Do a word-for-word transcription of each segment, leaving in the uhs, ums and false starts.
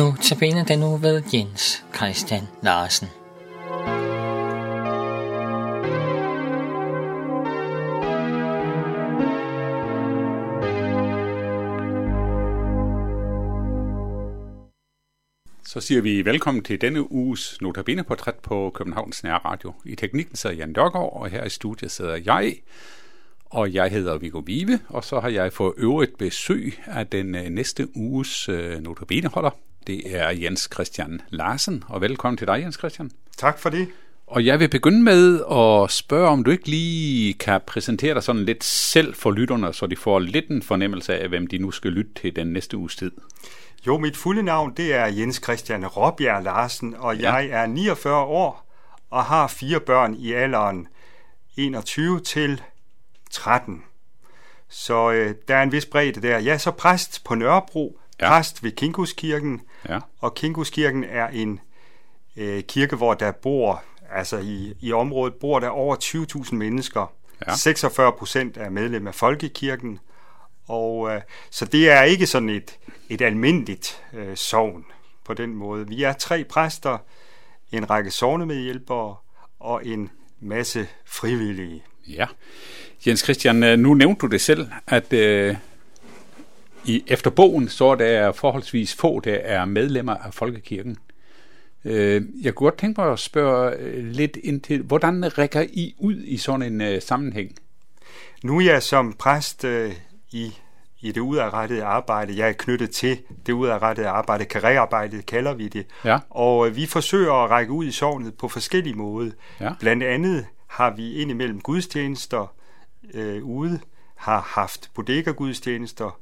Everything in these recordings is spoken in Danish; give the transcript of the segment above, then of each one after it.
Nu tabiner den nu ved Jens Christian Larsen. Så siger vi velkommen til denne uges notabeneportræt på Københavns Nærradio. I teknikken sidder Jan Lørgaard, og her i studiet sidder jeg, og jeg hedder Viggo Vive, og så har jeg for øvrigt besøg af den næste uges notabeneholder. Det er Jens Christian Larsen, og velkommen til dig, Jens Christian. Tak for det. Og jeg vil begynde med at spørge, om du ikke lige kan præsentere dig sådan lidt selv for lytterne, så de får lidt en fornemmelse af, hvem de nu skal lytte til den næste uges tid. Jo, mit fulde navn, det er Jens Christian Røbjær Larsen, og ja. jeg er niogfyrre år og har fire børn i alderen enogtyve til tretten. Så øh, der er en vis bredde der. Jeg er så præst på Nørrebro, ja. præst ved Kinkuskirken, ja. og Kinkuskirken er en øh, kirke, hvor der bor, altså i, i området bor der over tyve tusind mennesker. Ja. seksogfyrre procent er medlem af Folkekirken. Og, øh, så det er ikke sådan et, et almindeligt øh, sogn på den måde. Vi er tre præster, en række sognemedhjælpere og en masse frivillige. Ja. Jens Christian, nu nævnte du det selv, at øh, i efter bogen, så er der forholdsvis få, der er medlemmer af Folkekirken. Øh, jeg kunne godt tænke mig at spørge lidt ind til, hvordan rækker I ud i sådan en øh, sammenhæng? Nu er jeg som præst... Øh, I, i det udarbejdede arbejde. Jeg er knyttet til det udarbejdede arbejde, karrierearbejdet kalder vi det. Ja. Og vi forsøger at række ud i sognet på forskellige måder. Ja. Blandt andet har vi indimellem gudstjenester øh, ude, har haft bodega-gudstjenester.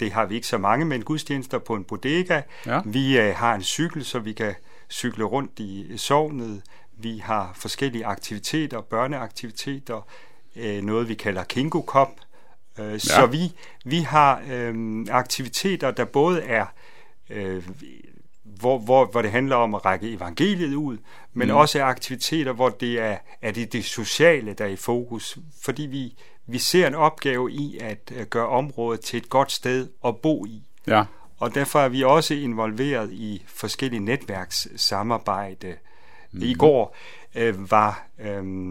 Det har vi ikke så mange, men gudstjenester på en bodega. Ja. Vi øh, har en cykel, så vi kan cykle rundt i sognet. Vi har forskellige aktiviteter, børneaktiviteter, øh, noget vi kalder Kingo Cup. Ja. Så vi, vi har øh, aktiviteter, der både er, øh, hvor, hvor, hvor det handler om at række evangeliet ud, men mm. også aktiviteter, hvor det er, er det, det sociale, der er i fokus. Fordi vi, vi ser en opgave i at gøre området til et godt sted at bo i. Ja. Og derfor er vi også involveret i forskellige netværkssamarbejde. Mm. I går øh, var, øh,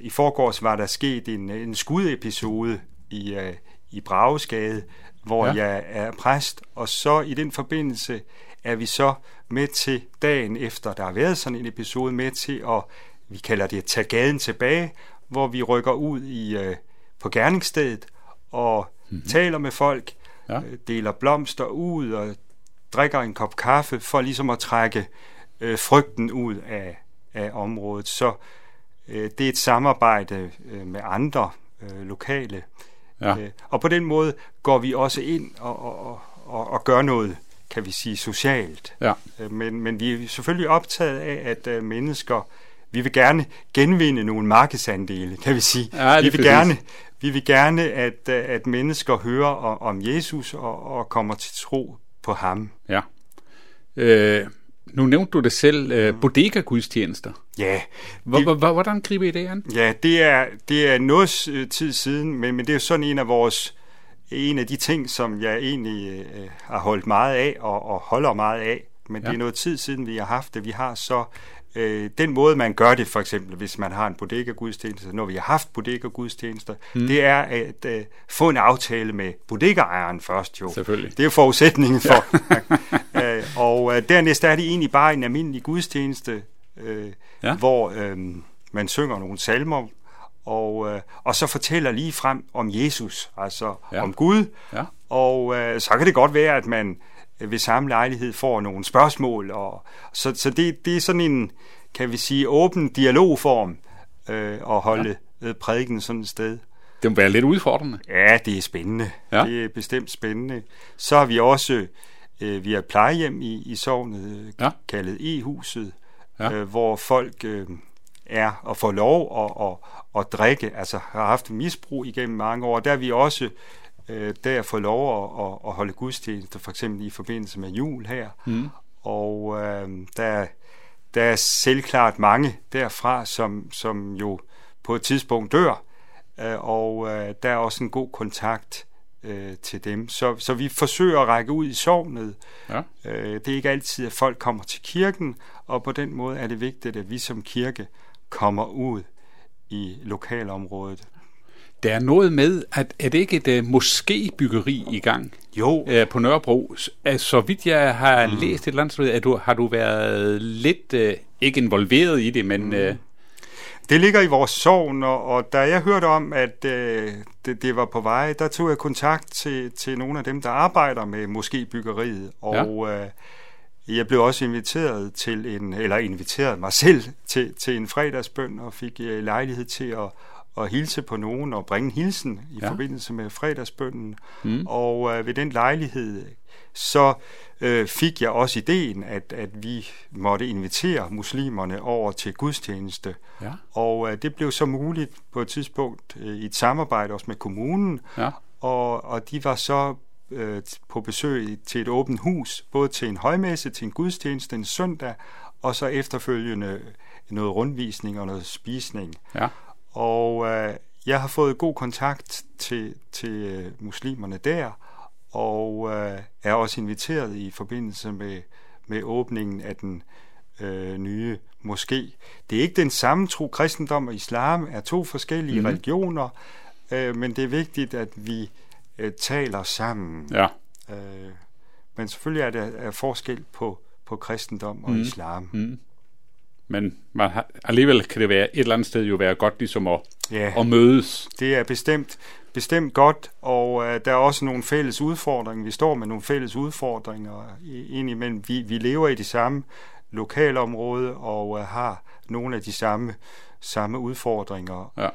i forgårs var der sket en, en skudepisode, i, øh, i Bravesgade, hvor ja. jeg er præst, og så i den forbindelse er vi så med til dagen efter, der har været sådan en episode med til, og vi kalder det at tage gaden tilbage, hvor vi rykker ud i, øh, på gerningsstedet og mm-hmm. taler med folk, ja. øh, deler blomster ud og drikker en kop kaffe for ligesom at trække øh, frygten ud af, af området. Så øh, det er et samarbejde øh, med andre øh, lokale. Ja. Øh, og på den måde går vi også ind og, og, og, og gør noget, kan vi sige, socialt. Ja. Øh, men, men vi er selvfølgelig optaget af, at øh, mennesker, vi vil gerne genvinde nogle markedsandele, kan vi sige. Ja, vi, vil gerne, vi vil gerne, at, at mennesker hører om, om Jesus og, og kommer til tro på ham. Ja. Øh, nu nævnte du det selv, øh, bodega-gudstjenester. Ja. Hvordan griber I det an? Ja, det er, det er noget tid siden, men, men det er jo sådan en af vores, en af de ting, som jeg egentlig øh, har holdt meget af og, og holder meget af, men ja. det er noget tid siden, vi har haft det. Vi har så øh, den måde, man gør det, for eksempel, hvis man har en bodega-gudstjeneste, når vi har haft bodega-gudstjenester, mm. det er at øh, få en aftale med bodega-ejeren først jo. Selvfølgelig. Det er forudsætningen for. Ja. øh, og øh, dernæst er det egentlig bare en almindelig gudstjeneste, Øh, ja. hvor øh, man synger nogle salmer og, øh, og så fortæller lige frem om Jesus, altså ja. om Gud, ja. og øh, så kan det godt være, at man ved samme lejlighed får nogle spørgsmål, og så, så det, det er sådan en, kan vi sige, åben dialogform øh, at holde ja. prædiken sådan et sted. Det må være lidt udfordrende. Ja, det er spændende. Ja. Det er bestemt spændende. Så har vi også øh, vi har et plejehjem i, i sognet, ja. kaldet E-huset. Ja. Øh, hvor folk øh, er og får lov at, og, og drikke, altså har haft misbrug igennem mange år. Der er vi også øh, der får lov at, at, at holde gudstjenester, for eksempel i forbindelse med jul her. Mm. Og øh, der, der er selvklart mange derfra, som, som jo på et tidspunkt dør. Øh, og øh, der er også en god kontakt øh, til dem. Så, så vi forsøger at række ud i sognet. Ja. Øh, det er ikke altid, at folk kommer til kirken, og på den måde er det vigtigt, at vi som kirke kommer ud i lokalområdet. Der er noget med, at er det ikke et uh, moskébyggeri i gang? Jo. Uh, på Nørrebro. Så, så vidt jeg har mm. læst et eller andet sted, at du, har du været lidt, uh, ikke involveret i det, men... Mm. Uh... Det ligger i vores sogn, og, og da jeg hørte om, at uh, det, det var på vej, der tog jeg kontakt til, til nogle af dem, der arbejder med moskébyggeriet, og... Ja. Uh, Jeg blev også inviteret til en, eller inviteret mig selv til, til en fredagsbøn, og fik lejlighed til at, at hilse på nogen og bringe hilsen i ja. forbindelse med fredagsbønnen. Mm. Og øh, ved den lejlighed, så øh, fik jeg også ideen, at, at vi måtte invitere muslimerne over til gudstjeneste. Ja. Og øh, det blev så muligt på et tidspunkt øh, i et samarbejde også med kommunen, ja. og, og de var så på besøg til et åbent hus, både til en højmesse, til en gudstjeneste en søndag, og så efterfølgende noget rundvisning og noget spisning. Ja. Og øh, jeg har fået god kontakt til, til muslimerne der, og øh, er også inviteret i forbindelse med, med åbningen af den øh, nye moské. Det er ikke den samme tro. Kristendom og islam er to forskellige mm. religioner, øh, men det er vigtigt, at vi taler sammen. Ja. Øh, men selvfølgelig er der er forskel på, på kristendom og mm. islam. Mm. Men man har, alligevel kan det være et eller andet sted jo være godt ligesom at, ja. at mødes. Det er bestemt, bestemt godt, og øh, der er også nogle fælles udfordringer. Vi står med nogle fælles udfordringer indimellem. Vi, vi lever i det samme lokalområde og øh, har nogle af de samme, samme udfordringer. Ja.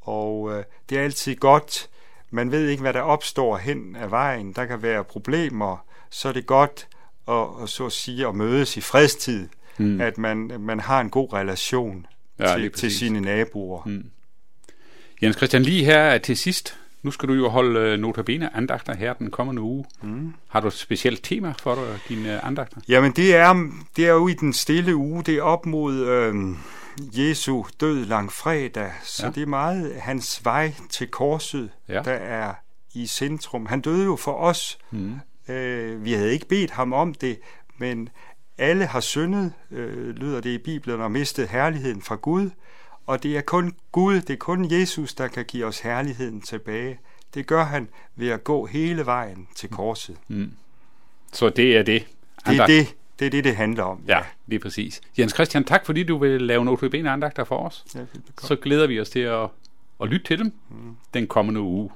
Og øh, det er altid godt. Man ved ikke, hvad der opstår hen ad vejen. Der kan være problemer. Så er det godt at, at, så at, sige, at mødes i fredstid, mm. at man, man har en god relation ja, til, til sine naboer. Mm. Jens Christian, lige her til sidst. Nu skal du jo holde notabene andagter her den kommende uge. Mm. Har du et specielt tema for dig, dine andagter? Jamen, det er, det er jo i den stille uge. Det er op mod... Øh, Jesu død langfredag, så ja. det er meget hans vej til korset, ja. der er i centrum. Han døde jo for os. Mm. Øh, vi havde ikke bedt ham om det, men alle har syndet, øh, lyder det i Bibelen, og mistet herligheden fra Gud. Og det er kun Gud, det er kun Jesus, der kan give os herligheden tilbage. Det gør han ved at gå hele vejen til korset. Mm. Så det er det. Det er det. Det er det, det handler om. Ja, ja, lige præcis. Jens Christian, tak fordi du vil lave nogle notabene andagter for os. Ja, så glæder vi os til at, at lytte til dem mm. den kommende uge.